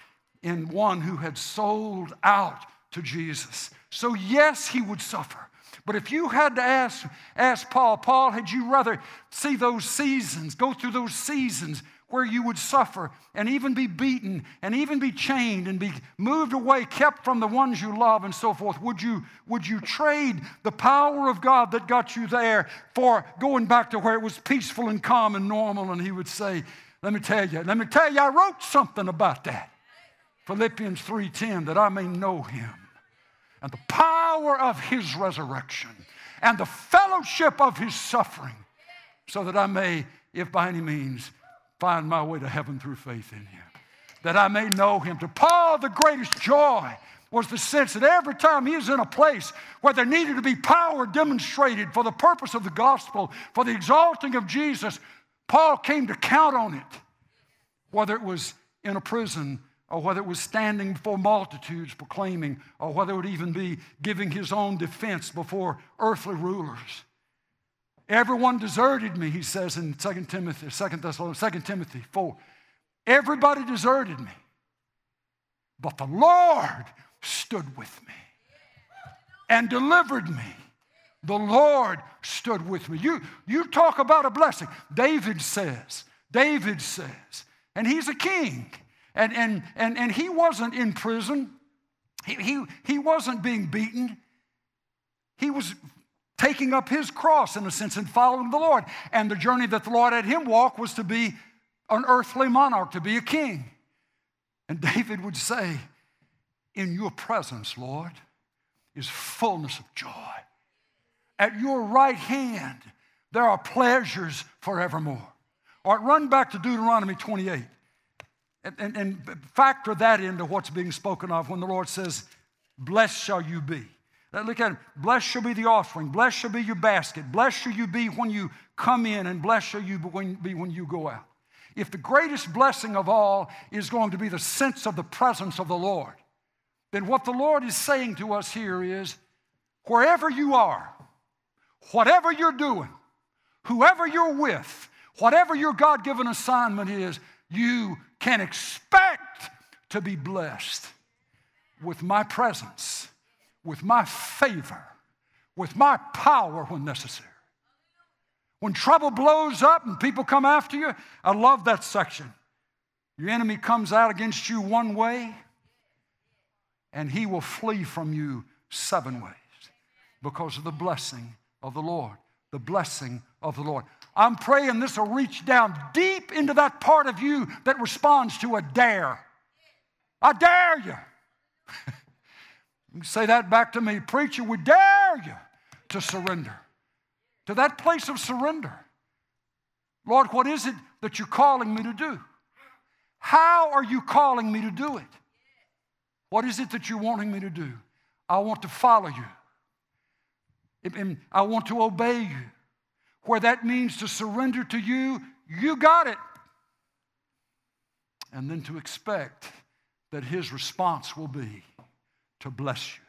in one who had sold out to Jesus. So yes, he would suffer. But if you had to ask, ask Paul, Paul, had you rather see those seasons, go through those seasons where you would suffer and even be beaten and even be chained and be moved away, kept from the ones you love and so forth, would you, would you trade the power of God that got you there for going back to where it was peaceful and calm and normal? And he would say, let me tell you, let me tell you, I wrote something about that. Philippians three ten, that I may know him. And the power of his resurrection and the fellowship of his suffering, so that I may, if by any means, find my way to heaven through faith in him, that I may know him. To Paul, the greatest joy was the sense that every time he was in a place where there needed to be power demonstrated for the purpose of the gospel, for the exalting of Jesus, Paul came to count on it, whether it was in a prison or whether it was standing before multitudes proclaiming, or whether it would even be giving his own defense before earthly rulers. Everyone deserted me, he says in Second Timothy, Second Thessalonians, Second Timothy four. Everybody deserted me, but the Lord stood with me and delivered me. The Lord stood with me. You, you talk about a blessing. David says, David says, and he's a king. And, and, and, and he wasn't in prison. He, he, he wasn't being beaten. He was taking up his cross, in a sense, and following the Lord. And the journey that the Lord had him walk was to be an earthly monarch, to be a king. And David would say, in your presence, Lord, is fullness of joy. At your right hand, there are pleasures forevermore. All right, run back to Deuteronomy twenty-eight. And, and, and factor that into what's being spoken of when the Lord says, blessed shall you be. Now look at him. Blessed shall be the offering. Blessed shall be your basket. Blessed shall you be when you come in, and blessed shall you be when you go out. If the greatest blessing of all is going to be the sense of the presence of the Lord, then what the Lord is saying to us here is, wherever you are, whatever you're doing, whoever you're with, whatever your God-given assignment is, you can expect to be blessed with my presence, with my favor, with my power when necessary. When trouble blows up and people come after you, I love that section. Your enemy comes out against you one way, and he will flee from you seven ways because of the blessing of the Lord, the blessing of the Lord. I'm praying this will reach down deep into that part of you that responds to a dare. I dare you. You can say that back to me. Preacher, we dare you to surrender, to that place of surrender. Lord, what is it that you're calling me to do? How are you calling me to do it? What is it that you're wanting me to do? I want to follow you. I want to obey you. Where that means to surrender to you, you got it. And then to expect that his response will be to bless you.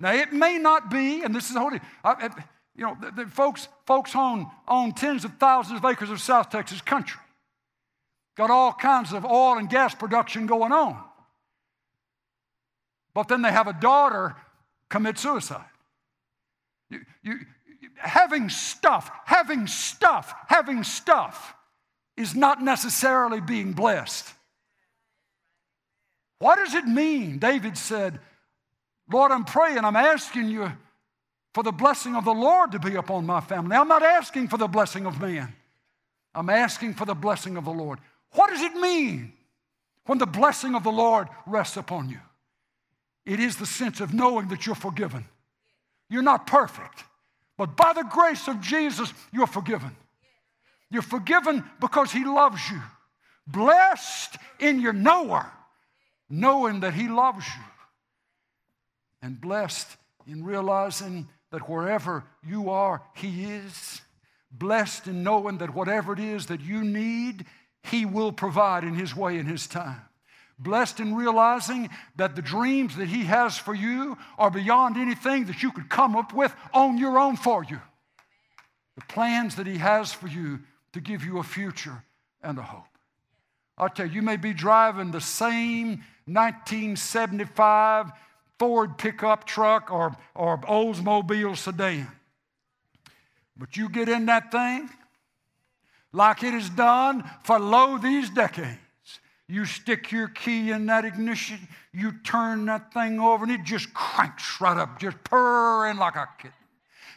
Now, it may not be, and this is the whole thing, I, you know, the, the folks, folks own, own tens of thousands of acres of South Texas country. Got all kinds of oil and gas production going on. But then they have a daughter commit suicide. You, you, you, having stuff, having stuff, having stuff is not necessarily being blessed. What does it mean? David said, Lord, I'm praying, I'm asking you for the blessing of the Lord to be upon my family. I'm not asking for the blessing of man. I'm asking for the blessing of the Lord. What does it mean when the blessing of the Lord rests upon you? It is the sense of knowing that you're forgiven. You're not perfect, but by the grace of Jesus, you're forgiven. You're forgiven because he loves you. Blessed in your knower, knowing that he loves you. And blessed in realizing that wherever you are, he is. Blessed in knowing that whatever it is that you need, he will provide in his way and his time. Blessed in realizing that the dreams that he has for you are beyond anything that you could come up with on your own for you. The plans that he has for you to give you a future and a hope. I tell you, you may be driving the same nineteen seventy-five Ford pickup truck or, or Oldsmobile sedan. But you get in that thing like it is done for lo these decades. You stick your key in that ignition, you turn that thing over, and it just cranks right up, just purring like a kitten.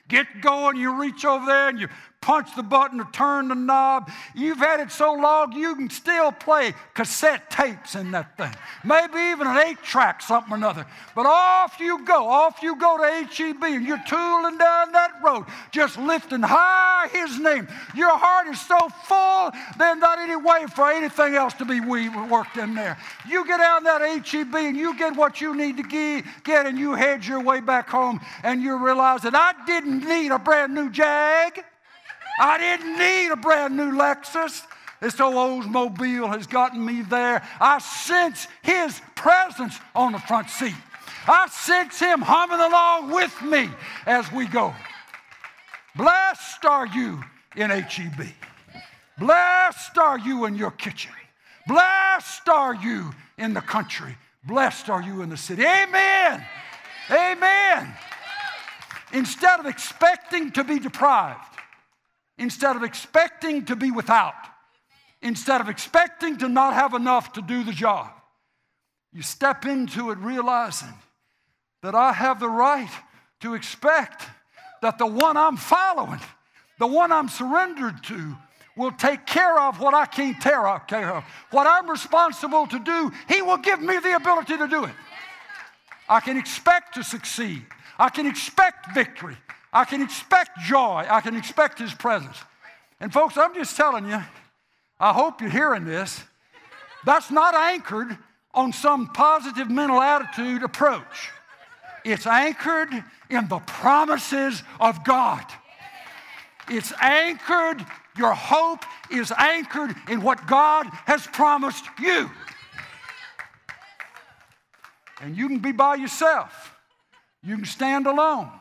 Get going, you reach over there, and you punch the button or turn the knob. You've had it so long, you can still play cassette tapes in that thing. Maybe even an eight-track, something or another. But off you go. Off you go to H E B, and you're tooling down that road, just lifting high his name. Your heart is so full, there's not any way for anything else to be worked in there. You get down that H E B, and you get what you need to get, and you head your way back home, and you realize that I didn't need a brand new Jag. I didn't need a brand new Lexus. This old Oldsmobile has gotten me there. I sense his presence on the front seat. I sense him humming along with me as we go. Blessed are you in H E B. Blessed are you in your kitchen. Blessed are you in the country. Blessed are you in the city. Amen. Amen. Instead of expecting to be deprived, instead of expecting to be without, instead of expecting to not have enough to do the job, you step into it realizing that I have the right to expect that the one I'm following, the one I'm surrendered to, will take care of what I can't take care of. What I'm responsible to do, he will give me the ability to do it. I can expect to succeed. I can expect victory. I can expect joy. I can expect his presence. And folks, I'm just telling you, I hope you're hearing this. That's not anchored on some positive mental attitude approach. It's anchored in the promises of God. It's anchored, your hope is anchored in what God has promised you. And you can be by yourself. You can stand alone.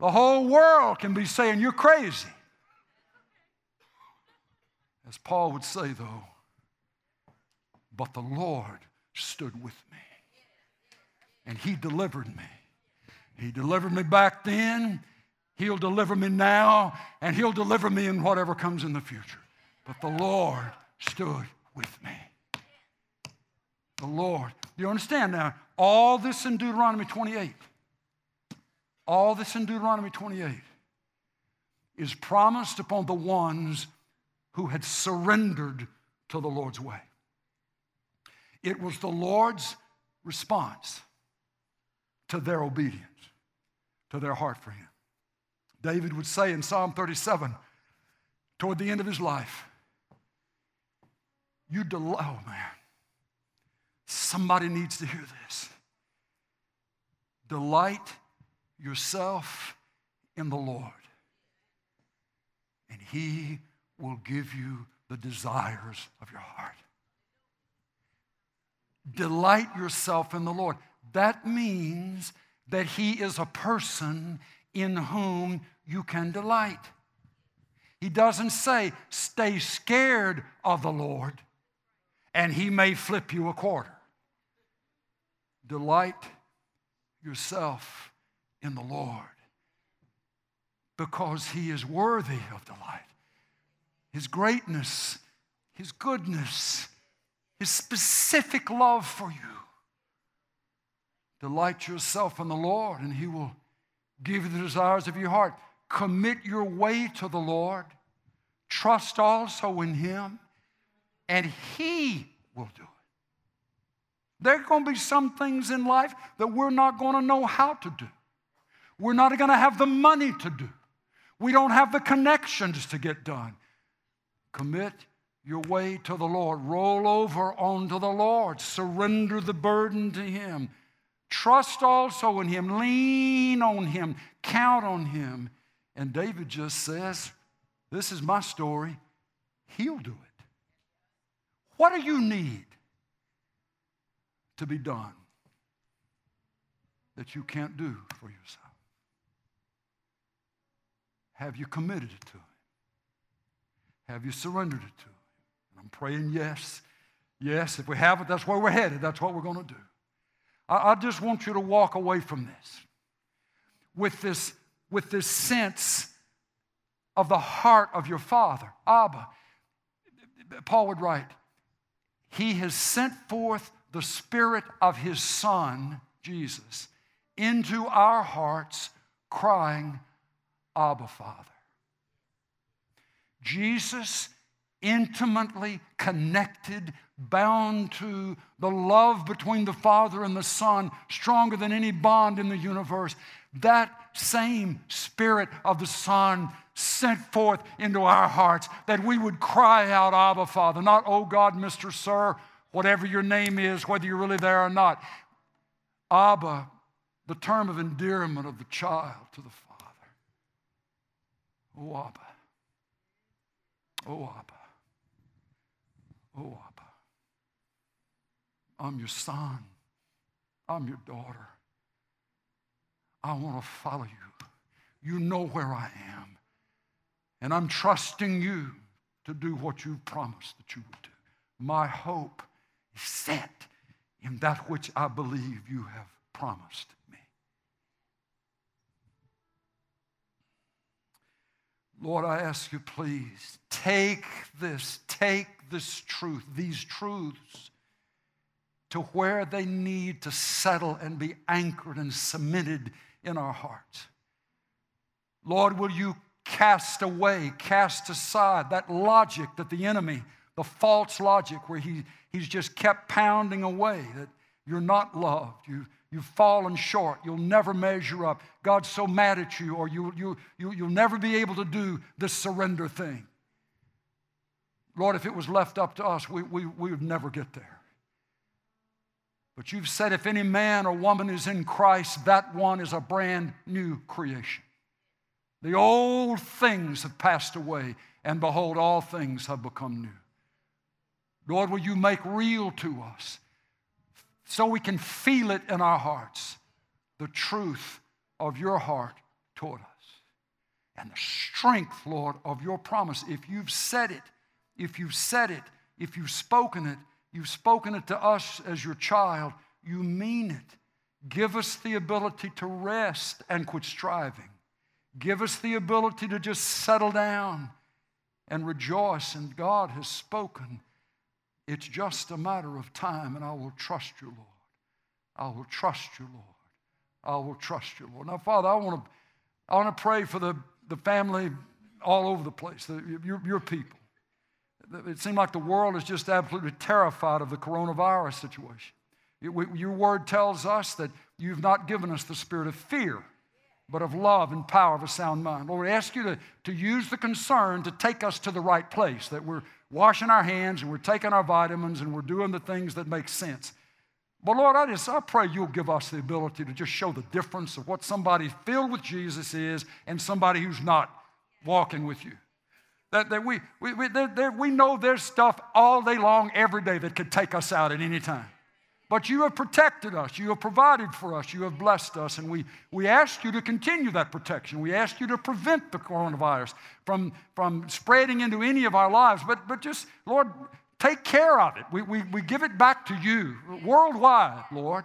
The whole world can be saying you're crazy. As Paul would say, though, but the Lord stood with me, and he delivered me. He delivered me back then. He'll deliver me now, and he'll deliver me in whatever comes in the future. But the Lord stood with me. The Lord. Do you understand now? All this in Deuteronomy twenty-eight. All this in Deuteronomy twenty-eight is promised upon the ones who had surrendered to the Lord's way. It was the Lord's response to their obedience, to their heart for him. David would say in Psalm thirty-seven, toward the end of his life, you delight, oh man, somebody needs to hear this. Delight yourself in the Lord, and he will give you the desires of your heart. Delight yourself in the Lord. That means that he is a person in whom you can delight. He doesn't say, stay scared of the Lord, and he may flip you a quarter. Delight yourself in the Lord, because he is worthy of delight. His greatness, his goodness, his specific love for you. Delight yourself in the Lord, and he will give you the desires of your heart. Commit your way to the Lord. Trust also in him, and he will do it. There are going to be some things in life that we're not going to know how to do. We're not going to have the money to do. We don't have the connections to get done. Commit your way to the Lord. Roll over onto the Lord. Surrender the burden to him. Trust also in him. Lean on him. Count on him. And David just says, this is my story. He'll do it. What do you need to be done that you can't do for yourself? Have you committed it to him? Have you surrendered it to him? And I'm praying yes. Yes, if we haven't, that's where we're headed. That's what we're going to do. I, I just want you to walk away from this with this, with this sense of the heart of your Father, Abba. Paul would write, he has sent forth the Spirit of his Son, Jesus, into our hearts, crying, Abba, Father. Jesus, intimately connected, bound to the love between the Father and the Son, stronger than any bond in the universe. That same Spirit of the Son sent forth into our hearts that we would cry out, Abba, Father, not, oh God, Mister Sir, whatever your name is, whether you're really there or not. Abba, the term of endearment of the child to the Father. Oh, Abba. Oh, Abba. Oh, Abba. I'm your son. I'm your daughter. I want to follow you. You know where I am. And I'm trusting you to do what you promised that you would do. My hope is set in that which I believe you have promised me. Lord, I ask you, please, take this, take this truth, these truths, to where they need to settle and be anchored and cemented in our hearts. Lord, will you cast away, cast aside that logic that the enemy, the false logic where he, he's just kept pounding away, that you're not loved, you You've fallen short. You'll never measure up. God's so mad at you, or you, you, you, you'll never be able to do this surrender thing. Lord, if it was left up to us, we, we, we would never get there. But you've said if any man or woman is in Christ, that one is a brand new creation. The old things have passed away, and behold, all things have become new. Lord, will you make real to us so we can feel it in our hearts, the truth of your heart toward us. And the strength, Lord, of your promise. If you've said it, if you've said it, if you've spoken it, you've spoken it to us as your child, you mean it. Give us the ability to rest and quit striving. Give us the ability to just settle down and rejoice, and God has spoken. It's just a matter of time, and I will trust you, Lord. I will trust you, Lord. I will trust you, Lord. Now, Father, I want to I want to pray for the, the family all over the place, the, your, your people. It seems like the world is just absolutely terrified of the coronavirus situation. It, we, your word tells us that you've not given us the spirit of fear, but of love and power of a sound mind. Lord, we ask you to, to use the concern to take us to the right place, that we're washing our hands and we're taking our vitamins and we're doing the things that make sense. But Lord, I just I pray you'll give us the ability to just show the difference of what somebody filled with Jesus is and somebody who's not walking with you. That, that we, we, we, they're, they're, we know there's stuff all day long, every day that could take us out at any time. But you have protected us. You have provided for us. You have blessed us. And we, we ask you to continue that protection. We ask you to prevent the coronavirus from, from spreading into any of our lives. But, but just, Lord, take care of it. We, we, we give it back to you worldwide, Lord.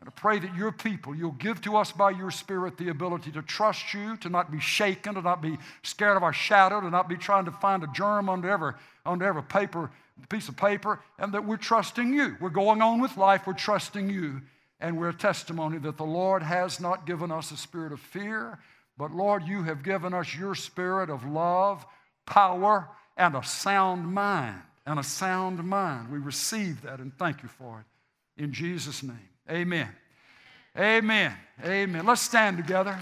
And I pray that your people, you'll give to us by your Spirit the ability to trust you, to not be shaken, to not be scared of our shadow, to not be trying to find a germ under every, under every paper. piece of paper, and that we're trusting you. We're going on with life, we're trusting you, and we're a testimony that the Lord has not given us a spirit of fear, but Lord, you have given us your spirit of love, power, and a sound mind, and a sound mind. We receive that and thank you for it. In Jesus' name, amen. Amen. Amen. Let's stand together.